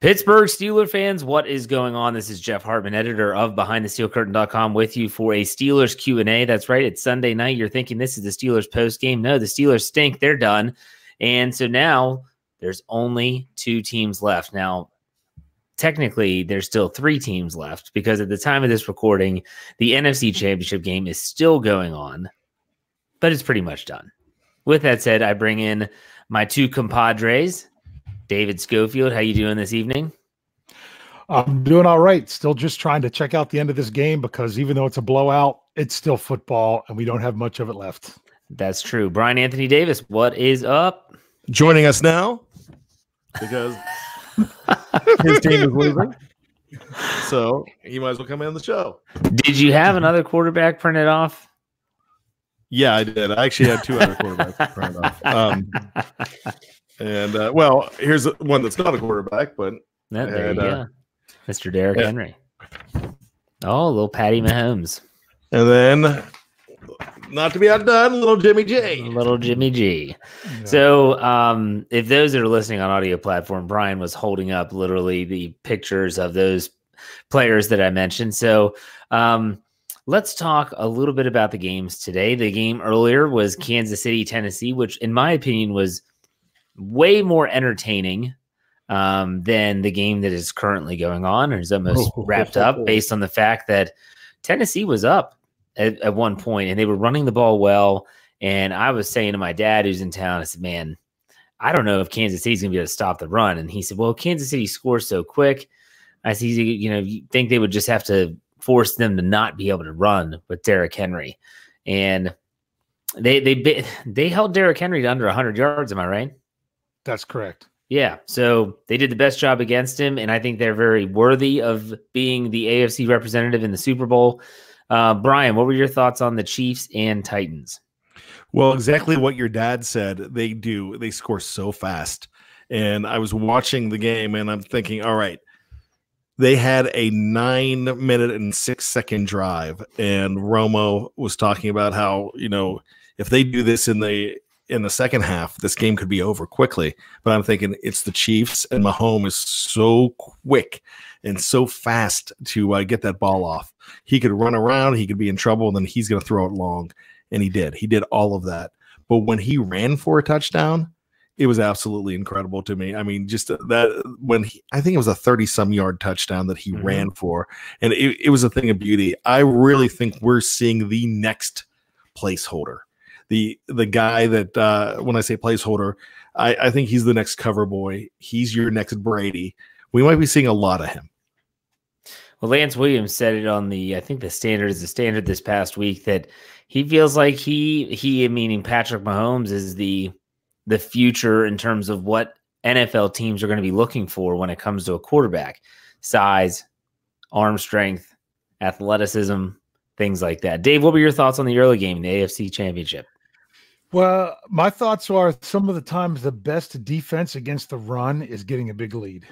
Pittsburgh Steelers fans, what is going on? This is Jeff Hartman, editor of BehindTheSteelCurtain.com, with you for a Steelers Q&A. That's right. It's Sunday night. You're thinking this is the Steelers postgame. No, the Steelers stink. They're done. And so now there's only two teams left. Now, technically, there's still three teams left, because at the time of this recording, the NFC Championship game is still going on, but it's pretty much done. With that said, I bring in my two compadres. David Schofield, how you doing this evening? I'm doing all right. Still just trying to check out the end of this game, because even though it's a blowout, it's still football, and we don't have much of it left. That's true. Brian Anthony Davis, what is up? Joining us now, because his team is losing, so you might as well come in on the show. Did you have another quarterback printed off? Yeah, I did. I actually had two other quarterbacks printed off. Well, here's one that's not a quarterback, but Mr. Derrick Henry. Oh, little Patty Mahomes, and then, not to be outdone, little Jimmy G. Yeah. So if those that are listening on audio platform, Brian was holding up literally the pictures of those players that I mentioned. So let's talk a little bit about the games today. The game earlier was Kansas City, Tennessee, which in my opinion was way more entertaining than the game that is currently going on, or is almost wrapped up, based on the fact that Tennessee was up at one point, and they were running the ball well. And I was saying to my dad, who's in town, I said, man, I don't know if Kansas City's going to be able to stop the run. And he said, well, Kansas City scores so quick. I said, you think they would just have to force them to not be able to run with Derrick Henry. And they held Derrick Henry to under 100 yards. Am I right? That's correct. Yeah. So they did the best job against him. And I think they're very worthy of being the AFC representative in the Super Bowl. Brian, what were your thoughts on the Chiefs and Titans? Well, exactly what your dad said. They do. They score so fast. And I was watching the game, and I'm thinking, all right, they had a 9-minute and 6-second drive. And Romo was talking about how, if they do this in the second half, this game could be over quickly. But I'm thinking it's the Chiefs, and Mahomes is so quick and so fast to get that ball off. He could run around, he could be in trouble, and then he's going to throw it long. And he did. He did all of that. But when he ran for a touchdown, it was absolutely incredible to me. I mean, just that I think it was a 30-some yard touchdown that he ran for. And it was a thing of beauty. I really think we're seeing the next placeholder. The guy that, when I say placeholder, I think he's the next cover boy. He's your next Brady. We might be seeing a lot of him. Well, Lance Williams said it on the Standard is the Standard this past week, that he feels like he meaning Patrick Mahomes, is the future in terms of what NFL teams are going to be looking for when it comes to a quarterback: size, arm strength, athleticism, things like that. Dave, what were your thoughts on the early game, the AFC Championship? Well, my thoughts are some of the times the best defense against the run is getting a big lead.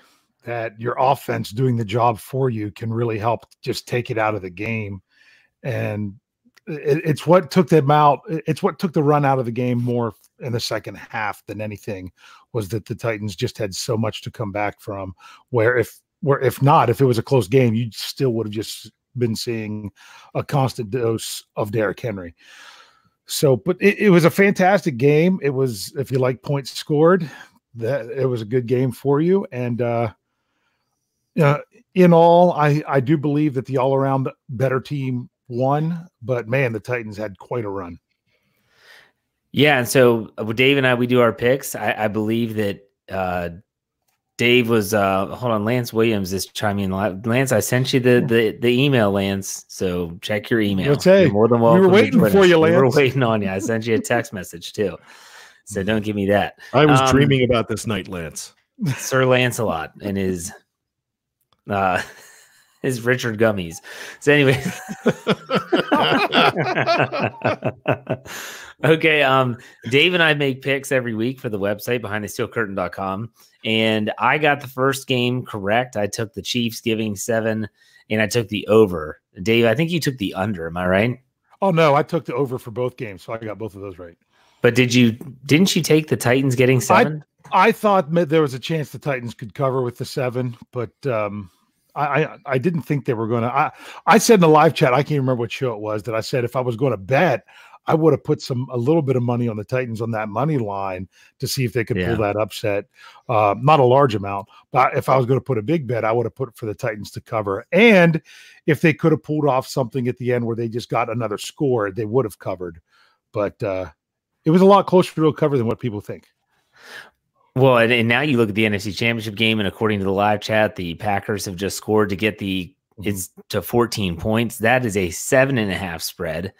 That your offense doing the job for you can really help just take it out of the game. And it's what took them out. It's what took the run out of the game more in the second half than anything, was that the Titans just had so much to come back from, where if it was a close game, you still would have just been seeing a constant dose of Derrick Henry. So, but it was a fantastic game. It was, if you like points scored, that it was a good game for you. And, in all, I do believe that the all-around better team won, but man, the Titans had quite a run. Yeah, and so Dave and I, we do our picks. I believe that Dave was hold on, Lance Williams is chiming in. Lance, I sent you the email, Lance, so check your email. You're more than welcome. We were waiting for you, Lance. We were waiting on you. I sent you a text message too, so don't give me that. I was dreaming about this night, Lance. Sir Lancelot and his Richard gummies. So anyway, okay. Dave and I make picks every week for the website BehindTheSteelCurtain.com, and I got the first game correct. I took the Chiefs giving 7, and I took the over. Dave, I think you took the under. Am I right? Oh no, I took the over for both games, so I got both of those right. But didn't you take the Titans getting 7? I thought there was a chance the Titans could cover with the 7, but I didn't think they were going to. I said in the live chat, I can't remember what show it was, that I said if I was going to bet, I would have put a little bit of money on the Titans on that money line to see if they could pull that upset. Not a large amount, but if I was going to put a big bet, I would have put it for the Titans to cover. And if they could have pulled off something at the end where they just got another score, they would have covered. But it was a lot closer to a cover than what people think. Well, and now you look at the NFC Championship game, and according to the live chat, the Packers have just scored to get to 14 points. That is a 7.5 spread.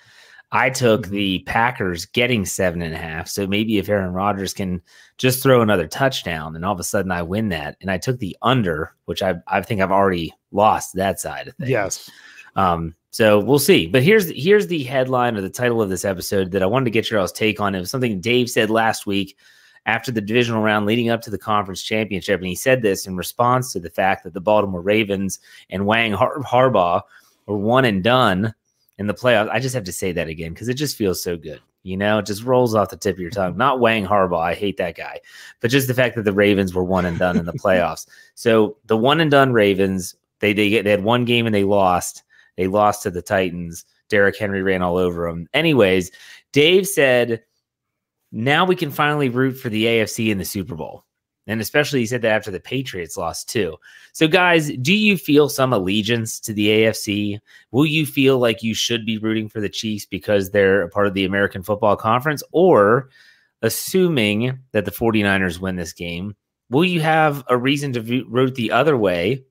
I took the Packers getting 7.5. So maybe if Aaron Rodgers can just throw another touchdown, and all of a sudden I win that. And I took the under, which I think I've already lost that side of things. Yes. So we'll see. But here's the headline or the title of this episode that I wanted to get your all's take on. It was something Dave said last week after the divisional round leading up to the conference championship. And he said this in response to the fact that the Baltimore Ravens and Wang Harbaugh were one and done in the playoffs. I just have to say that again because it just feels so good. You know, it just rolls off the tip of your tongue. Not Wang Harbaugh. I hate that guy. But just the fact that the Ravens were one and done in the playoffs. So the one and done Ravens, they had one game and they lost. They lost to the Titans. Derrick Henry ran all over them. Anyways, Dave said, now we can finally root for the AFC in the Super Bowl. And especially he said that after the Patriots lost too. So guys, do you feel some allegiance to the AFC? Will you feel like you should be rooting for the Chiefs because they're a part of the American Football Conference? Or assuming that the 49ers win this game, will you have a reason to root the other way?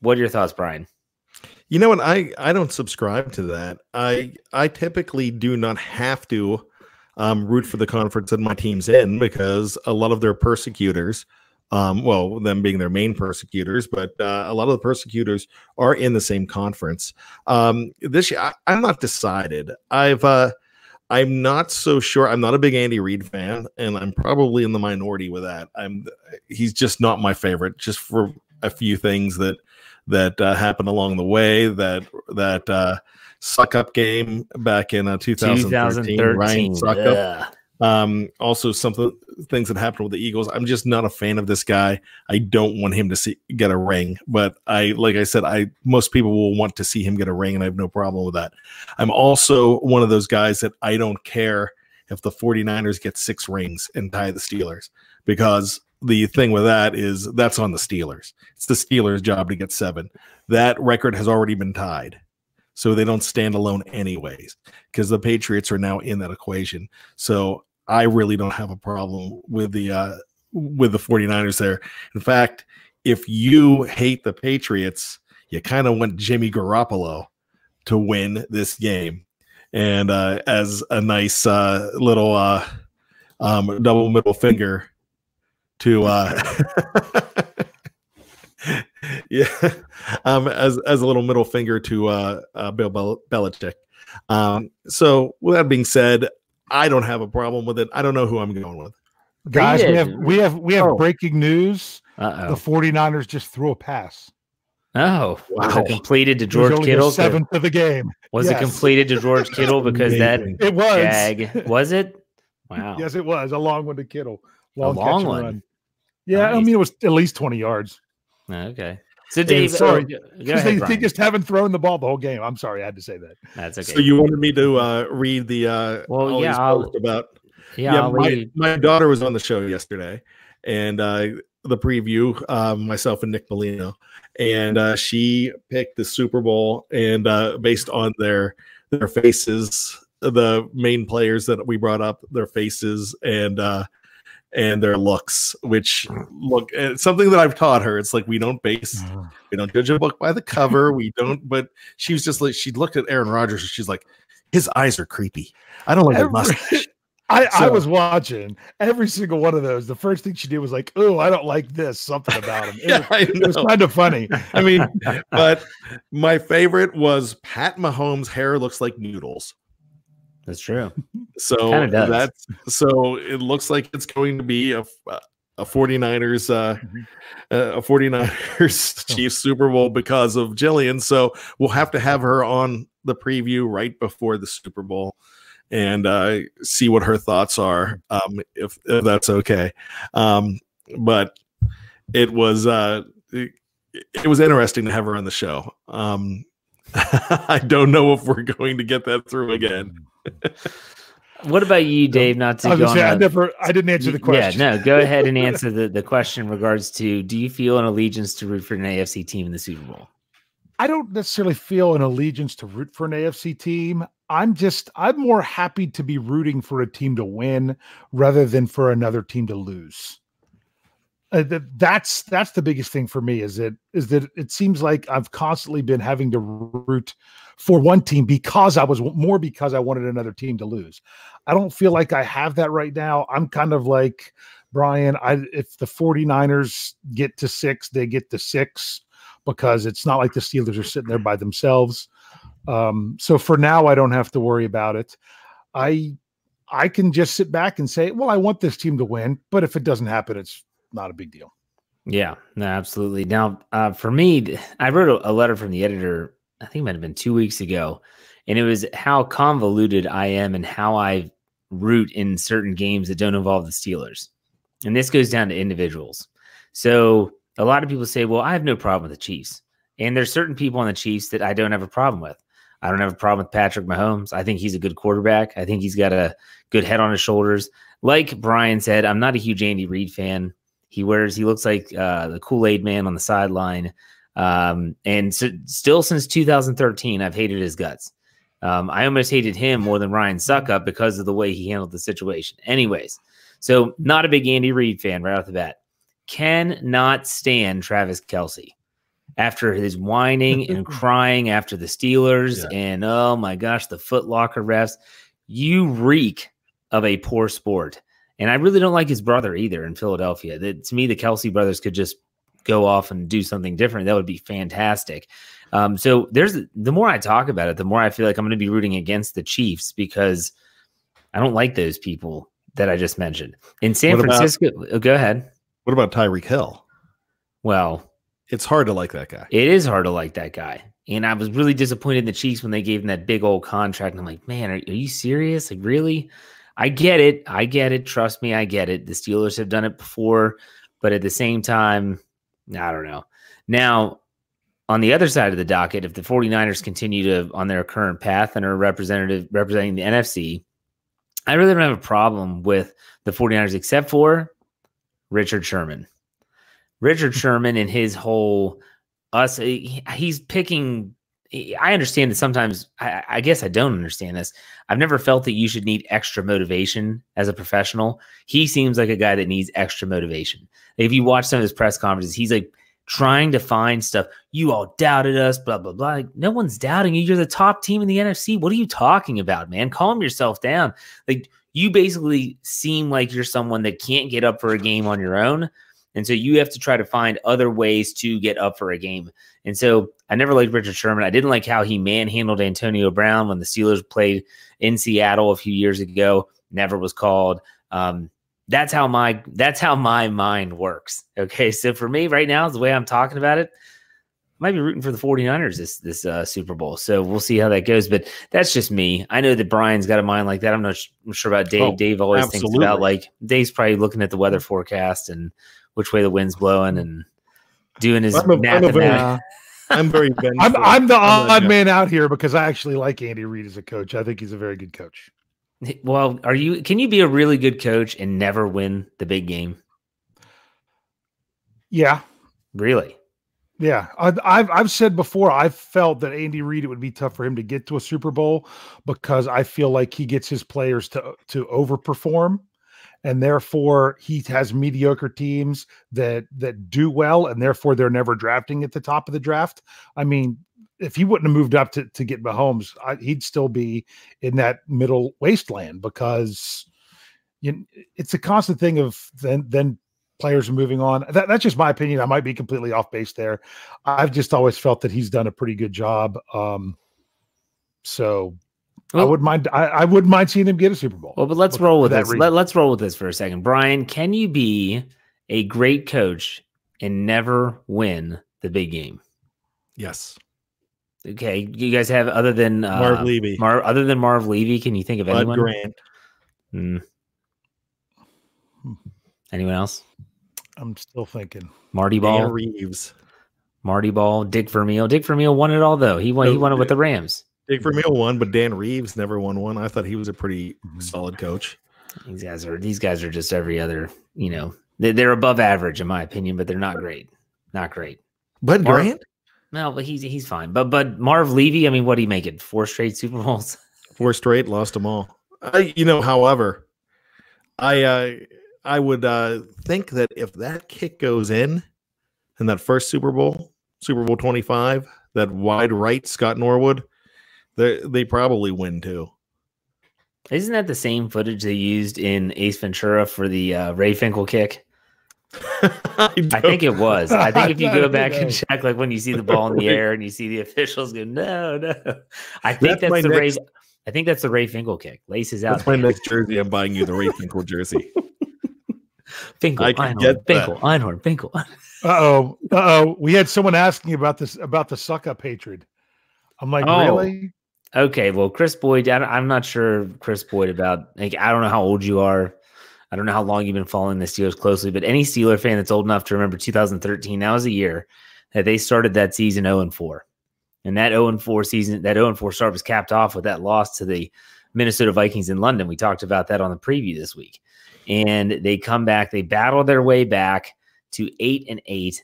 What are your thoughts, Brian? You know what? I don't subscribe to that. I typically do not have to root for the conference that my team's in, because a lot of their persecutors, well, them being their main persecutors, but a lot of the persecutors are in the same conference. This year, I'm not decided. I'm not so sure. I'm not a big Andy Reid fan, and I'm probably in the minority with that. He's just not my favorite, just for a few things that happened along the way. That Suckup game back in 2013, Ryan Suckup. Yeah. Also, some things that happened with the Eagles. I'm just not a fan of this guy. I don't want him to get a ring, but most people will want to see him get a ring, and I have no problem with that. I'm also one of those guys that I don't care if the 49ers get 6 rings and tie the Steelers, because the thing with that is that's on the Steelers. It's the Steelers' job to get 7. That record has already been tied. So they don't stand alone anyways, because the Patriots are now in that equation. So I really don't have a problem with the 49ers there. In fact, if you hate the Patriots, you kind of want Jimmy Garoppolo to win this game. And as a nice little double middle finger to as a little middle finger to Bill Belichick. So with that being said, I don't have a problem with it. I don't know who I'm going with. Guys, we have breaking news. Uh-oh. The 49ers just threw a pass. Oh, wow. Was it completed to George Kittle? 7th of the game. Was it completed to George Kittle? Because it was. Gag, was it? Wow. Yes, it was. A long one to Kittle. Long one. Run. Yeah, nice. I mean, it was at least 20 yards. Okay. So, Dave, sorry, they just haven't thrown the ball the whole game. I'm sorry, I had to say that. That's okay. So you wanted me to read the my daughter was on the show yesterday, and the preview, myself and Nick Bellino, and she picked the Super Bowl, and based on their faces, the main players that we brought up, their faces and their looks, it's something that I've taught her. It's like, we don't judge a book by the cover. We don't, but she was just like, she looked at Aaron Rodgers and she's like, his eyes are creepy. I don't like his mustache. I was watching every single one of those. The first thing she did was like, "Oh, I don't like this." Something about him. It was kind of funny. I mean, but my favorite was Pat Mahomes' hair looks like noodles. That's true. So it does. So it looks like it's going to be a 49ers Chiefs Super Bowl because of Jillian. So we'll have to have her on the preview right before the Super Bowl and see what her thoughts are, if that's okay. But it was interesting to have her on the show. I don't know if we're going to get that through again. What about you, Dave? Not to go on. I didn't answer the question. Yeah, no. Go ahead and answer the question in regards to: do you feel an allegiance to root for an AFC team in the Super Bowl? I don't necessarily feel an allegiance to root for an AFC team. I'm more happy to be rooting for a team to win rather than for another team to lose. That's the biggest thing for me. Is that it seems like I've constantly been having to root for one team because I wanted another team to lose. I don't feel like I have that right now. I'm kind of like Brian. If the 49ers get to 6, they get to 6, because it's not like the Steelers are sitting there by themselves. So for now, I don't have to worry about it. I can just sit back and say, well, I want this team to win, but if it doesn't happen, it's not a big deal. Yeah, no, absolutely. Now, for me, I wrote a letter from the editor, I think it might have been 2 weeks ago, and it was how convoluted I am and how I root in certain games that don't involve the Steelers. And this goes down to individuals. So a lot of people say, well, I have no problem with the Chiefs. And there's certain people on the Chiefs that I don't have a problem with. I don't have a problem with Patrick Mahomes. I think he's a good quarterback. I think he's got a good head on his shoulders. Like Brian said, I'm not a huge Andy Reid fan. He looks like the Kool-Aid man on the sideline. And so, still since 2013, I've hated his guts. I almost hated him more than Ryan Suckup because of the way he handled the situation. Anyways, so not a big Andy Reid fan right off the bat. Cannot stand Travis Kelce after his whining and crying after the Steelers and, oh my gosh, the Foot Locker refs. You reek of a poor sport. And I really don't like his brother either in Philadelphia. To me, the Kelce brothers could just go off and do something different. That would be fantastic. So the more I talk about it, the more I feel like I'm going to be rooting against the Chiefs because I don't like those people that I just mentioned. In San Francisco, go ahead. What about Tyreek Hill? Well, it's hard to like that guy. It is hard to like that guy. And I was really disappointed in the Chiefs when they gave him that big old contract. And I'm like, man, are you serious? Like, really? I get it. Trust me, I get it. The Steelers have done it before, but at the same time, I don't know. Now, on the other side of the docket, if the 49ers continue on their current path and are representing the NFC, I really don't have a problem with the 49ers except for Richard Sherman. Richard Sherman and his whole he's picking. I understand that sometimes I guess I don't understand this. I've never felt that you should need extra motivation as a professional. He seems like a guy that needs extra motivation. If you watch some of his press conferences, he's like trying to find stuff. You all doubted us, blah, blah, blah. Like, no one's doubting you. You're the top team in the NFC. What are you talking about, man? Calm yourself down. Like, you basically seem like you're someone that can't get up for a game on your own. And so you have to try to find other ways to get up for a game. And so I never liked Richard Sherman. I didn't like how he manhandled Antonio Brown when the Steelers played in Seattle a few years ago. Never was called. That's how my mind works. Okay, so for me right now, the way I'm talking about it, I might be rooting for the 49ers this Super Bowl. So we'll see how that goes. But that's just me. I know that Brian's got a mind like that. I'm not sure about Dave. Dave always thinks about, like, Dave's probably looking at the weather forecast and which way the wind's blowing and doing his math. I'm very vengeful. I'm the odd man out here because I actually like Andy Reid as a coach. I think he's a very good coach. Well, can you be a really good coach and never win the big game? Yeah. Really? Yeah. I've said before, I felt that Andy Reid, it would be tough for him to get to a Super Bowl because I feel like he gets his players to overperform. And therefore, he has mediocre teams that do well, and therefore they're never drafting at the top of the draft. I mean, if he wouldn't have moved up to get Mahomes, he'd still be in that middle wasteland because it's a constant thing of then players are moving on. That's just my opinion. I might be completely off base there. I've just always felt that he's done a pretty good job. Well, I wouldn't mind seeing him get a Super Bowl. Well, but let's roll with this. Let's roll with this for a second. Brian, can you be a great coach and never win the big game? Yes. Okay. You guys have, other than Marv Levy. Other than Marv Levy, can you think of anyone? Bud Grant. Anyone else? I'm still thinking. Marty Ball. Dan Reeves. Marty Ball. Dick Vermeil. Dick Vermeil won it all, though. He won it with the Rams. Dick Vermeil won, but Dan Reeves never won one. I thought he was a pretty solid coach. These guys are just every other, they're above average in my opinion, but they're not great. Not great. Bud Grant? No, but he's fine. But Marv Levy, I mean, what did he make it? 4 straight Super Bowls? 4 straight, lost them all. However, I would think that if that kick goes in that first Super Bowl, Super Bowl 25, that wide right Scott Norwood, they probably win too. Isn't that the same footage they used in Ace Ventura for the Ray Finkel kick? I think it was. I think if you go back and check, like when you see the ball in the air and you see the officials go, no. I think that's the Ray Finkel kick. Laces out. That's my next jersey. I'm buying you the Ray Finkel jersey. Finkel, Einhorn, Finkel, Einhorn, Finkel. Uh oh. We had someone asking about the Suckup hatred. I'm like, really? Okay. Well, Chris Boyd. I'm not sure, Chris Boyd. I don't know how old you are. I don't know how long you've been following the Steelers closely, but any Steeler fan that's old enough to remember 2013, that was a year that they started that season 0-4. And that 0-4 season, that 0-4 start was capped off with that loss to the Minnesota Vikings in London. We talked about that on the preview this week. And they come back, they battle their way back to 8-8.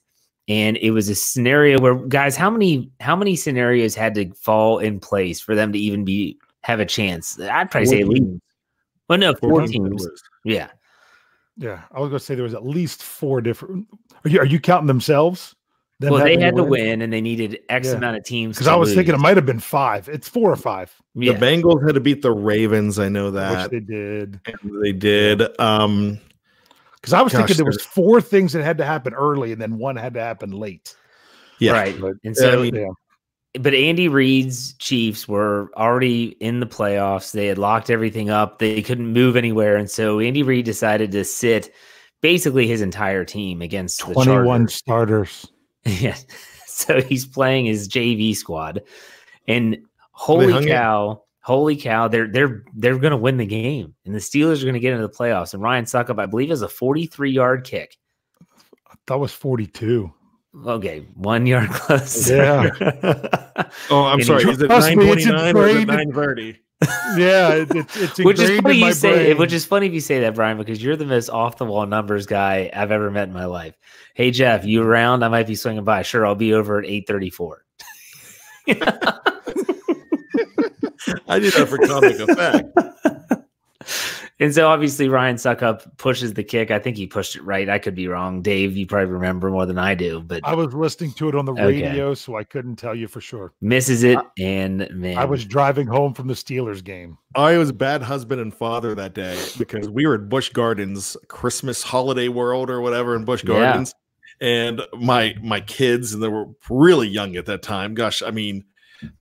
And it was a scenario where, guys, how many scenarios had to fall in place for them to even have a chance? I'd probably say at least. Well, no, 4 teams. Yeah. Yeah. I was going to say there was at least 4 different. Are you counting themselves? Well, they had to win, and they needed X amount of teams. Because I was thinking it might have been 5. It's 4 or 5. Yeah. The Bengals had to beat the Ravens. I know that. Which they did. And they did. Because I was thinking there was 4 things that had to happen early, and then 1 had to happen late. Yeah. Right. And so, but Andy Reid's Chiefs were already in the playoffs. They had locked everything up. They couldn't move anywhere. And so Andy Reid decided to sit basically his entire team against the Chargers. 21 starters. Yeah. So he's playing his JV squad. And holy cow, they're going to win the game. And the Steelers are going to get into the playoffs. And Ryan Suckup, I believe, is a 43-yard kick. That was 42. Okay, 1 yard close. Yeah. Oh, I'm sorry. Is it 9:29 or is it 9:30? Yeah, it's which is funny you say. Which is funny if you say that, Brian, because you're the most off the wall numbers guy I've ever met in my life. Hey, Jeff, you around? I might be swinging by. Sure, I'll be over at 8:34. I did that for comic effect. And so obviously Ryan Suckup pushes the kick. I think he pushed it right. I could be wrong. Dave, you probably remember more than I do, but I was listening to it on the radio, so I couldn't tell you for sure. Misses it, and man, I was driving home from the Steelers game. I was a bad husband and father that day because we were at Busch Gardens, Christmas Holiday World or whatever in Busch Gardens, and my kids, and they were really young at that time. Gosh, I mean,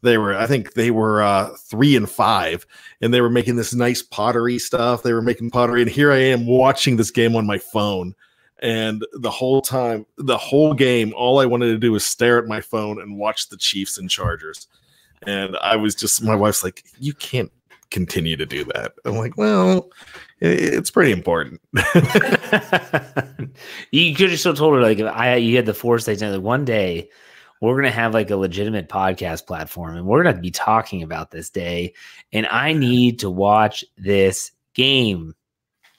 I think they were 3 and 5, and they were making this nice pottery stuff. They were making pottery, and here I am watching this game on my phone. And the whole game, all I wanted to do was stare at my phone and watch the Chiefs and Chargers. And I was just, my wife's like, you can't continue to do that. I'm like, well, it's pretty important. You could have still told her, like, you had the foresight to, like, one day, we're going to have like a legitimate podcast platform, and we're going to be talking about this day, and I need to watch this game.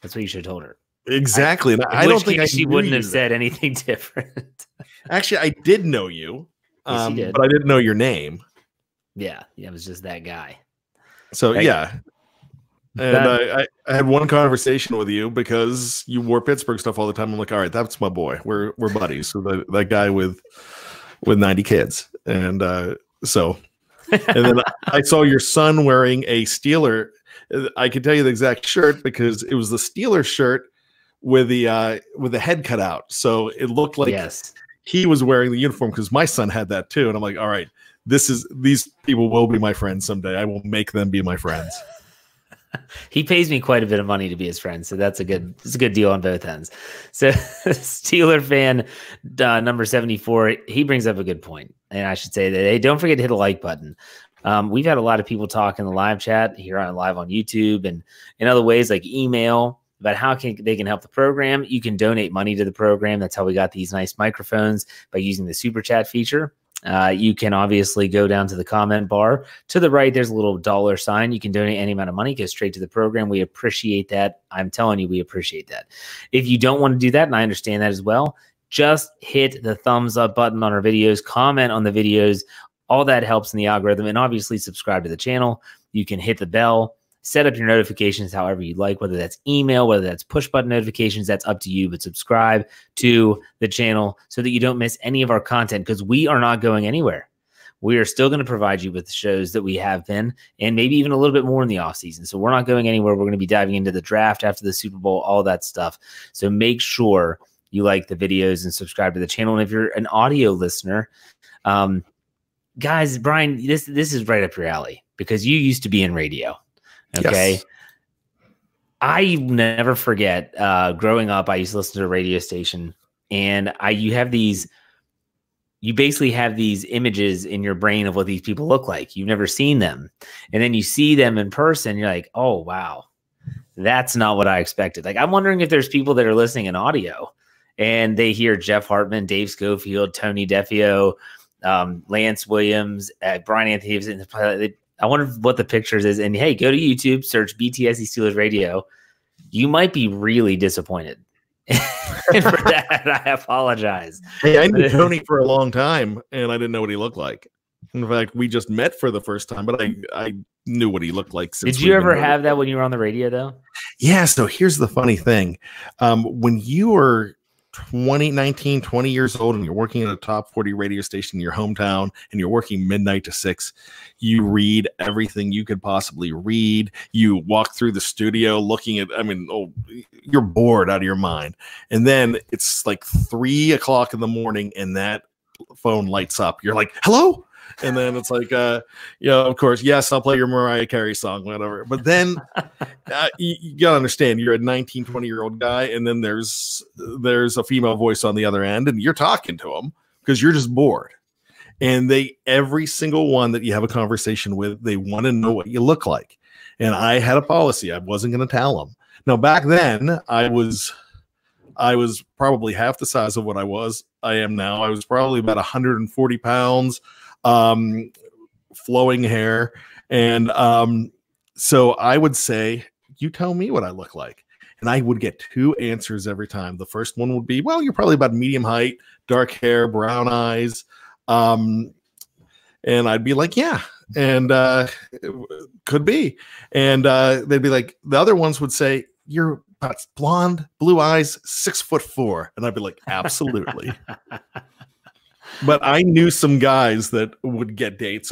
That's what you should have told her. Exactly. I don't think she wouldn't have said anything different. Actually, I did know you, yes, but I didn't know your name. Yeah. It was just that guy. So And I had one conversation with you because you wore Pittsburgh stuff all the time. I'm like, all right, that's my boy. We're buddies. So that guy with 90 kids. And then I saw your son wearing a Steeler. I can tell you the exact shirt because it was the Steelers shirt with the head cut out. So it looked like he was wearing the uniform because my son had that too. And I'm like, all right, this is, these people will be my friends someday. I will make them be my friends. He pays me quite a bit of money to be his friend, so that's a good, it's a good deal on both ends. So Steeler fan number 74, he brings up a good point, and I should say that, hey, don't forget to hit the like button. We've had a lot of people talk in the live chat here on live on YouTube and in other ways like email about how can they can help the program. You can donate money to the program. That's how we got these nice microphones, by using the super chat feature. You can obviously go down to the comment bar to the right. There's a little dollar sign. You can donate any amount of money, go straight to the program. We appreciate that. I'm telling you, we appreciate that. If you don't want to do that, and I understand that as well, just hit the thumbs up button on our videos, comment on the videos. All that helps in the algorithm, and obviously subscribe to the channel. You can hit the bell, set up your notifications however you like, whether that's email, whether that's push button notifications, that's up to you, but subscribe to the channel so that you don't miss any of our content, because we are not going anywhere. We are still going to provide you with the shows that we have been, and maybe even a little bit more in the off season. So we're not going anywhere. We're going to be diving into the draft after the Super Bowl, all that stuff. So make sure you like the videos and subscribe to the channel. And if you're an audio listener, guys, Brian, this is right up your alley, because you used to be in radio. Okay. Yes. I never forget growing up, I used to listen to a radio station, and you basically have these images in your brain of what these people look like. You've never seen them. And then you see them in person. You're like, oh, wow, that's not what I expected. Like, I'm wondering if there's people that are listening in audio and they hear Jeff Hartman, Dave Schofield, Tony DeFeo, Lance Williams, Brian Anthony Davis, and I wonder what the pictures is. And hey, go to YouTube, search BTSE Steelers Radio. You might be really disappointed. And for that, I apologize. Hey, I knew Tony for a long time, and I didn't know what he looked like. In fact, we just met for the first time, but I knew what he looked like. Did you ever have that when you were on the radio, though? Yeah, so here's the funny thing. When you were 20 years old, and you're working at a top 40 radio station in your hometown, and you're working midnight to 6, you read everything you could possibly read. You walk through the studio looking at, you're bored out of your mind. And then it's like 3 o'clock in the morning and that phone lights up. You're like, hello. And then it's like, of course, yes, I'll play your Mariah Carey song, whatever. But then you got to understand, you're a 19-20-year-old guy, and then there's a female voice on the other end, and you're talking to them because you're just bored. And every single one that you have a conversation with, they want to know what you look like. And I had a policy. I wasn't going to tell them. Now, back then, I was probably half the size of what I am now. I was probably about 140 pounds. Flowing hair. And so I would say, you tell me what I look like. And I would get 2 answers every time. The first one would be, well, you're probably about medium height, dark hair, brown eyes. And I'd be like, yeah, and could be. And they'd be like, the other ones would say, you're about blonde, blue eyes, 6'4". And I'd be like, absolutely. But I knew some guys that would get dates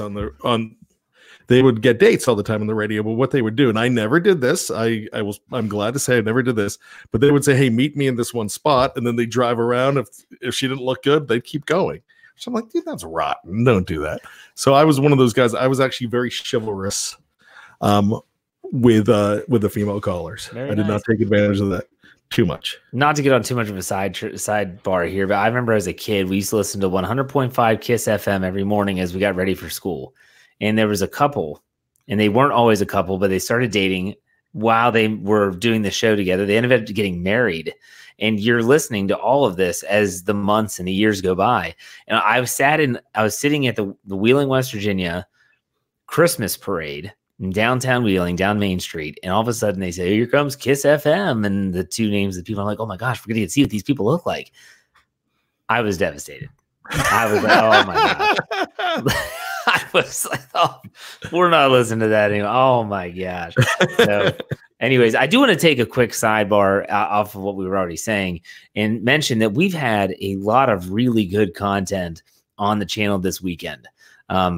they would get dates all the time on the radio. But what they would do, and I never did this, I'm glad to say I never did this, but they would say, hey, meet me in this one spot. And then they drive around. If she didn't look good, they'd keep going. So I'm like, dude, that's rotten. Don't do that. So I was one of those guys. I was actually very chivalrous with the female callers. Very nice. I did not take advantage of that too much. Not to get on too much of a sidebar here, but I remember as a kid, we used to listen to 100.5 Kiss FM every morning as we got ready for school. And there was a couple, and they weren't always a couple, but they started dating while they were doing the show together. They ended up getting married. And you're listening to all of this as the months and the years go by. And I was sitting at the Wheeling, West Virginia Christmas parade in downtown Wheeling, down Main Street, and all of a sudden they say, here comes Kiss FM, and the 2 names of the people. I'm like, oh my gosh, we're gonna get to see what these people look like. I was devastated. I was like, oh my gosh. I was like, oh, we're not listening to that anymore. Oh my gosh. So anyways, I do want to take a quick sidebar off of what we were already saying and mention that we've had a lot of really good content on the channel this weekend.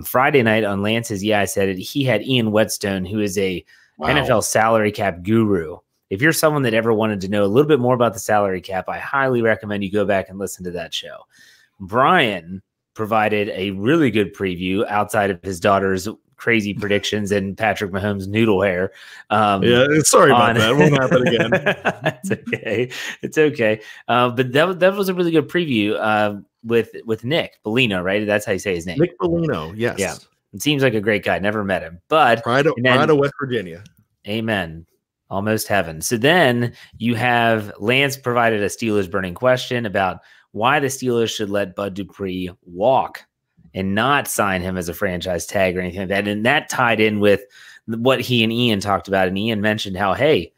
Friday night on Lance's I Said It, he had Ian Whetstone, who is a NFL salary cap guru. If you're someone that ever wanted to know a little bit more about the salary cap, I highly recommend you go back and listen to that show. Brian provided a really good preview outside of his daughter's crazy predictions and Patrick Mahomes' noodle hair. Sorry about that. It won't happen again. It's okay. But that was a really good preview with Nick Bellino, right? That's how you say his name. Nick Bellino, yes. Yeah. It seems like a great guy. Never met him. But pride of West Virginia. Amen. Almost heaven. So then you have Lance provided a Steelers burning question about why the Steelers should let Bud Dupree walk and not sign him as a franchise tag or anything like that. And that tied in with what he and Ian talked about. And Ian mentioned how, hey,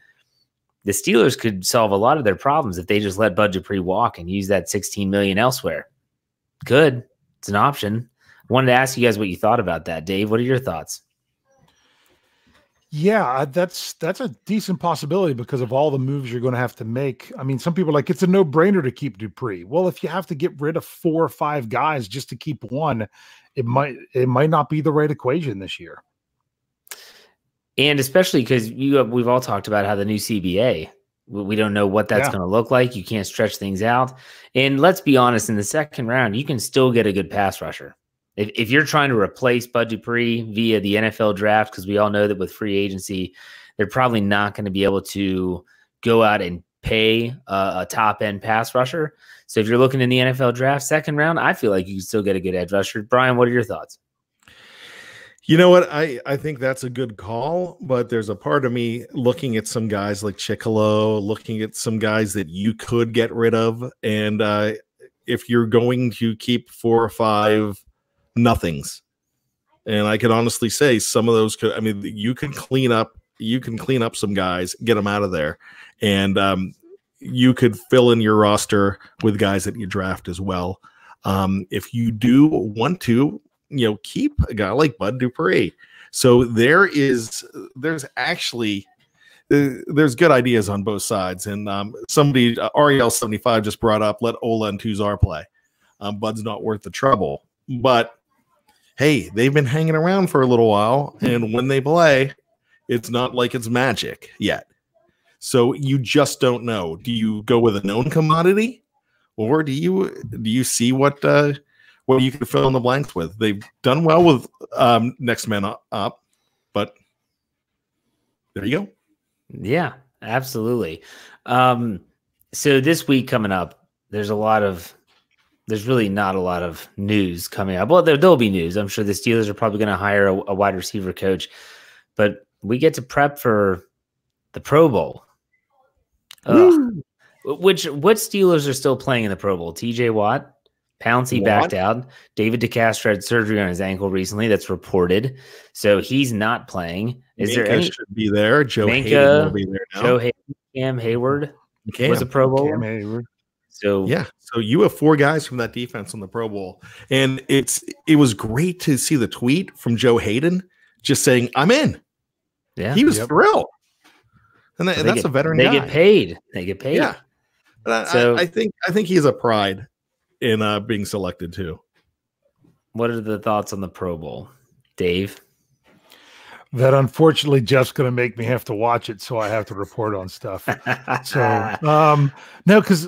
the Steelers could solve a lot of their problems if they just let Bud Dupree walk and use that $16 million elsewhere. Good. It's an option. I wanted to ask you guys what you thought about that. Dave, what are your thoughts? Yeah, that's a decent possibility because of all the moves you're going to have to make. I mean, some people are like, it's a no-brainer to keep Dupree. Well, if you have to get rid of 4 or 5 guys just to keep one, it might not be the right equation this year. And especially because we've all talked about how the new CBA, we don't know what that's going to look like. You can't stretch things out. And let's be honest, in the second round, you can still get a good pass rusher. If you're trying to replace Bud Dupree via the NFL draft, because we all know that with free agency, they're probably not going to be able to go out and pay a top-end pass rusher. So if you're looking in the NFL draft second round, I feel like you can still get a good edge rusher. Brian, what are your thoughts? You know what? I think that's a good call, but there's a part of me looking at some guys like Chicolo, looking at some guys that you could get rid of. And if you're going to keep 4 or 5 nothings, and I could honestly say some of those could, I mean, you can clean up some guys, get them out of there, and you could fill in your roster with guys that you draft as well. If you do want to, you know, keep a guy like Bud Dupree. So there's good ideas on both sides. And somebody, Ariel 75 just brought up, let Ola and Tuzar play. Bud's not worth the trouble, but hey, they've been hanging around for a little while, and when they play, it's not like it's magic yet. So you just don't know. Do you go with a known commodity, or do you see what you can fill in the blanks with? They've done well with next man up, but there you go. Yeah, absolutely. So this week coming up, there's really not a lot of news coming up. Well, there'll be news. I'm sure the Steelers are probably going to hire a wide receiver coach, but we get to prep for the Pro Bowl. What Steelers are still playing in the Pro Bowl? TJ Watt, Pouncey backed out. David DeCastro had surgery on his ankle recently. That's reported. So he's not playing. Is there any? Should be there. Joe Hayden will be there now. Joe Hayden, Cam Hayward was a Pro Bowl. Cam Hayward. So you have 4 guys from that defense on the Pro Bowl, and it was great to see the tweet from Joe Hayden just saying, "I'm in." Yeah, he was thrilled, and that's a veteran guy. They get paid. Yeah, but so, I think he has a pride in being selected too. What are the thoughts on the Pro Bowl, Dave? That unfortunately Jeff's going to make me have to watch it, so I have to report on stuff. Because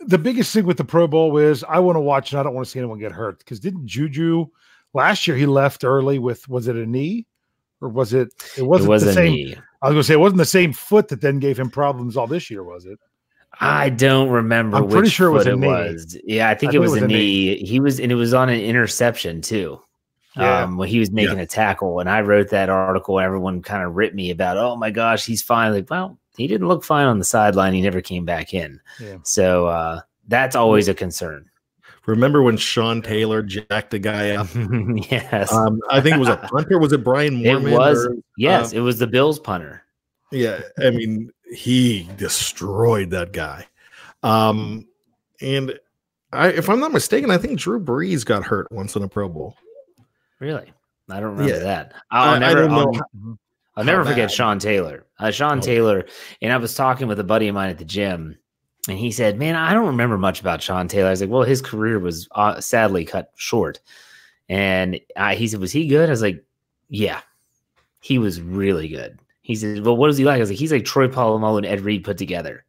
the biggest thing with the Pro Bowl is I want to watch and I don't want to see anyone get hurt. Because didn't Juju last year, he left early with, was it a knee or was it? It wasn't the same. Knee. I was going to say it wasn't the same foot that then gave him problems all this year, was it? I don't remember. I'm pretty sure it was a knee. Yeah, I think it was a knee. It was on an interception too. Yeah. When he was making a tackle, and I wrote that article, everyone kind of ripped me about, oh my gosh, he's fine. Like, well, he didn't look fine on the sideline. He never came back in. Yeah. So that's always a concern. Remember when Sean Taylor jacked a guy up? Yes. I think it was a punter. Was it Brian Moorman? It was. Yes, it was the Bills punter. Yeah. I mean, he destroyed that guy. And if I'm not mistaken, I think Drew Brees got hurt once in a Pro Bowl. Really? I don't remember that. I'll never forget Sean Taylor. Taylor, and I was talking with a buddy of mine at the gym, and he said, man, I don't remember much about Sean Taylor. I was like, well, his career was sadly cut short. And he said, was he good? I was like, yeah, he was really good. He says, well, what is he like? I was like, he's like Troy Polamalu and Ed Reed put together.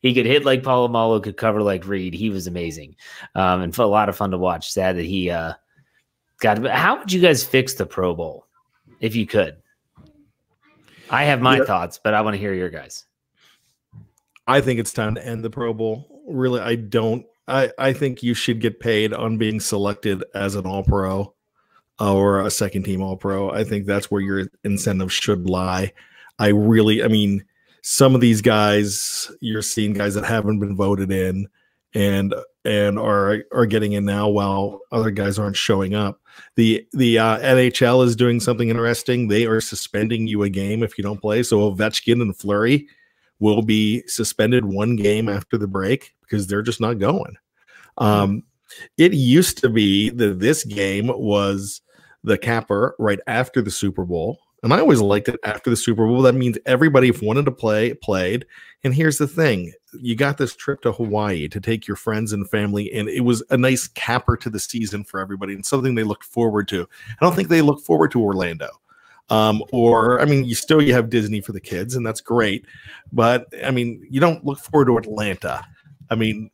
He could hit like Polamalu, could cover like Reed. He was amazing, and a lot of fun to watch. Sad that he got. But how would you guys fix the Pro Bowl if you could? I have my thoughts, but I want to hear your guys. I think it's time to end the Pro Bowl. Really, I don't. I think you should get paid on being selected as an All-Pro or a second-team All-Pro. I think that's where your incentive should lie. Some of these guys, you're seeing guys that haven't been voted in and are getting in now while other guys aren't showing up. The NHL is doing something interesting. They are suspending you a game if you don't play. So Ovechkin and Fleury will be suspended one game after the break because they're just not going. It used to be that this game was the capper right after the Super Bowl. And I always liked it after the Super Bowl. That means everybody, if wanted to play, played. And here's the thing. You got this trip to Hawaii to take your friends and family, and it was a nice capper to the season for everybody and something they looked forward to. I don't think they look forward to Orlando. You have Disney for the kids, and that's great. But, you don't look forward to Atlanta,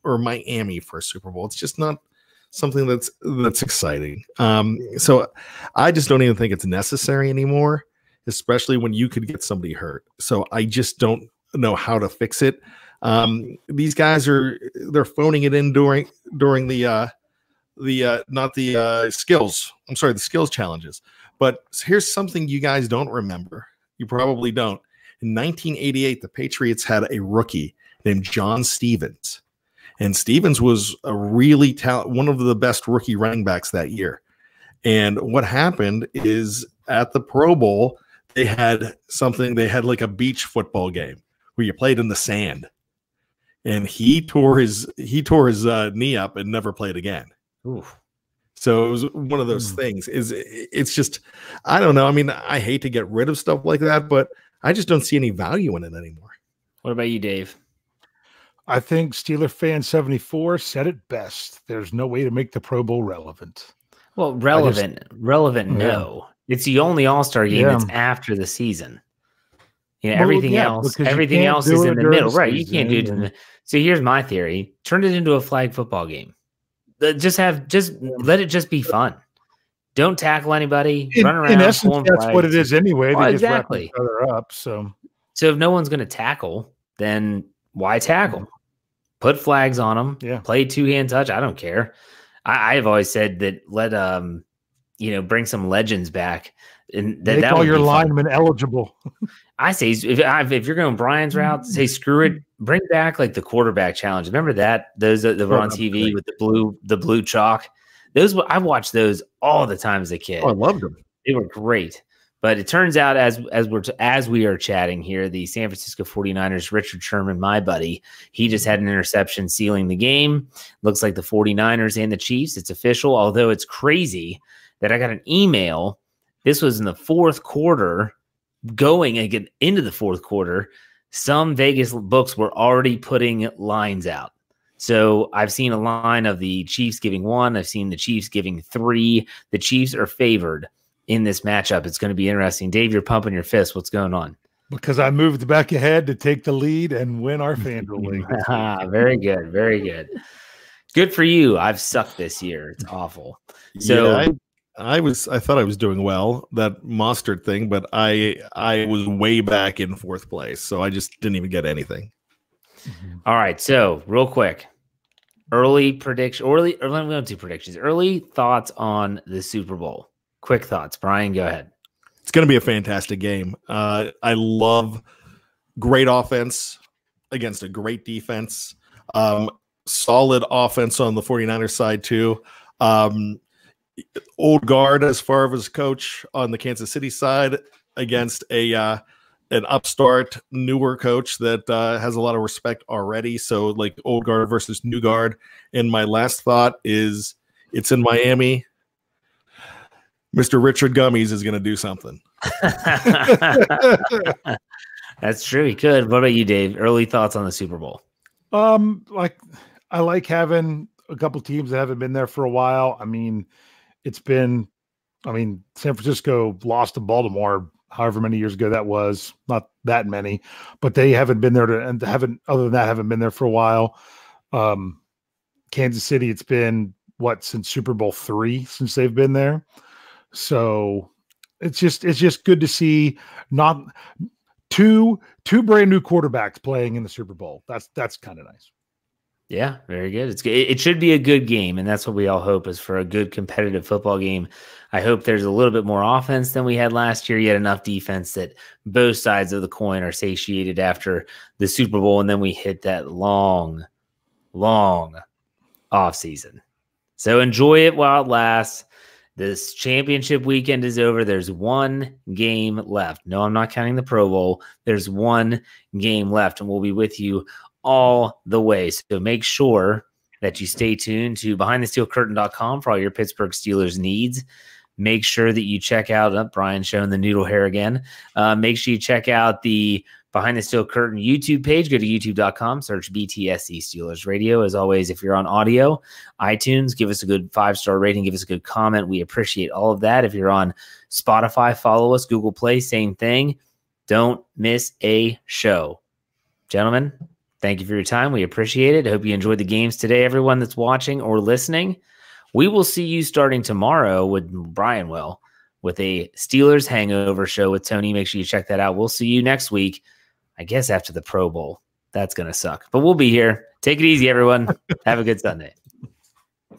or Miami for a Super Bowl. It's just not something that's exciting. So I just don't even think it's necessary anymore, especially when you could get somebody hurt. So I just don't know how to fix it. These guys they're phoning it in during the skills challenges. But here's something you guys don't remember. You probably don't. In 1988, the Patriots had a rookie named John Stevens. And Stevens was a really one of the best rookie running backs that year. And what happened is at the Pro Bowl, they had like a beach football game where you played in the sand, and he tore his knee up and never played again. Ooh. So it was one of those things. It's just, I don't know. I hate to get rid of stuff like that, but I just don't see any value in it anymore. What about you, Dave? I think Steeler Fan 74 said it best. There's no way to make the Pro Bowl relevant. Well, relevant. Yeah. No, it's the only All-Star game that's after the season. Everything else is in the middle, right? You can't do it. So here's my theory: turn it into a flag football game. Let it just be fun. Don't tackle anybody. Run around. In essence, that's flags. What it is anyway. Well, exactly. Just wrap each other up. So if no one's going to tackle, then why tackle? Put flags on them. Yeah. Play two-hand touch. I don't care. I've always said that bring some legends back, and that all your linemen eligible. I say if you're going Brian's route, say screw it, bring back like the quarterback challenge. Remember that those that were on TV with the blue chalk. Those I watched those all the time as a kid. I loved them. They were great. But it turns out as we are chatting here, the San Francisco 49ers, Richard Sherman, my buddy, he just had an interception sealing the game. Looks like the 49ers and the Chiefs. It's official, although it's crazy that I got an email. This was in the fourth quarter, going again into the fourth quarter. Some Vegas books were already putting lines out. So I've seen a line of the Chiefs giving 1. I've seen the Chiefs giving 3. The Chiefs are favored in this matchup. It's going to be interesting. Dave, you're pumping your fist. What's going on? Because I moved back ahead to take the lead and win our FanDuel league. Very good. Very good. Good for you. I've sucked this year. It's awful. So yeah, I thought I was doing well, that Mostert thing, but I was way back in fourth place. So I just didn't even get anything. All right. So real quick, early thoughts on the Super Bowl. Quick thoughts. Brian, go ahead. It's going to be a fantastic game. I love great offense against a great defense. Solid offense on the 49ers side, too. Old guard as far as coach on the Kansas City side against an upstart, newer coach that has a lot of respect already. So, like, old guard versus new guard. And my last thought is it's in Miami. Mr. Richard Gummies is going to do something. That's true. He could. What about you, Dave? Early thoughts on the Super Bowl? I like having a couple teams that haven't been there for a while. San Francisco lost to Baltimore however many years ago that was, not that many, but they haven't been there to, and haven't, other than that, haven't been there for a while. Kansas City, it's been what, since Super Bowl III since they've been there. So it's just good to see not two brand new quarterbacks playing in the Super Bowl. That's kind of nice. Yeah, very good. It should be a good game, and that's what we all hope, is for a good competitive football game. I hope there's a little bit more offense than we had last year, yet enough defense that both sides of the coin are satiated after the Super Bowl, and then we hit that long, long offseason. So enjoy it while it lasts. This championship weekend is over. There's one game left. No, I'm not counting the Pro Bowl. There's one game left, and we'll be with you all the way. So make sure that you stay tuned to BehindTheSteelCurtain.com for all your Pittsburgh Steelers needs. Make sure that you check out Brian showing the noodle hair again. Make sure you check out the Behind the Steel Curtain YouTube page. Go to youtube.com, search BTSE Steelers Radio. As always, if you're on audio, iTunes, give us a good 5-star rating, give us a good comment. We appreciate all of that. If you're on Spotify, follow us. Google Play, same thing. Don't miss a show. Gentlemen, thank you for your time. We appreciate it. I hope you enjoyed the games today, everyone that's watching or listening. We will see you starting tomorrow with Brian Will with a Steelers hangover show with Tony. Make sure you check that out. We'll see you next week, I guess, after the Pro Bowl. That's going to suck, but we'll be here. Take it easy, everyone. Have a good Sunday.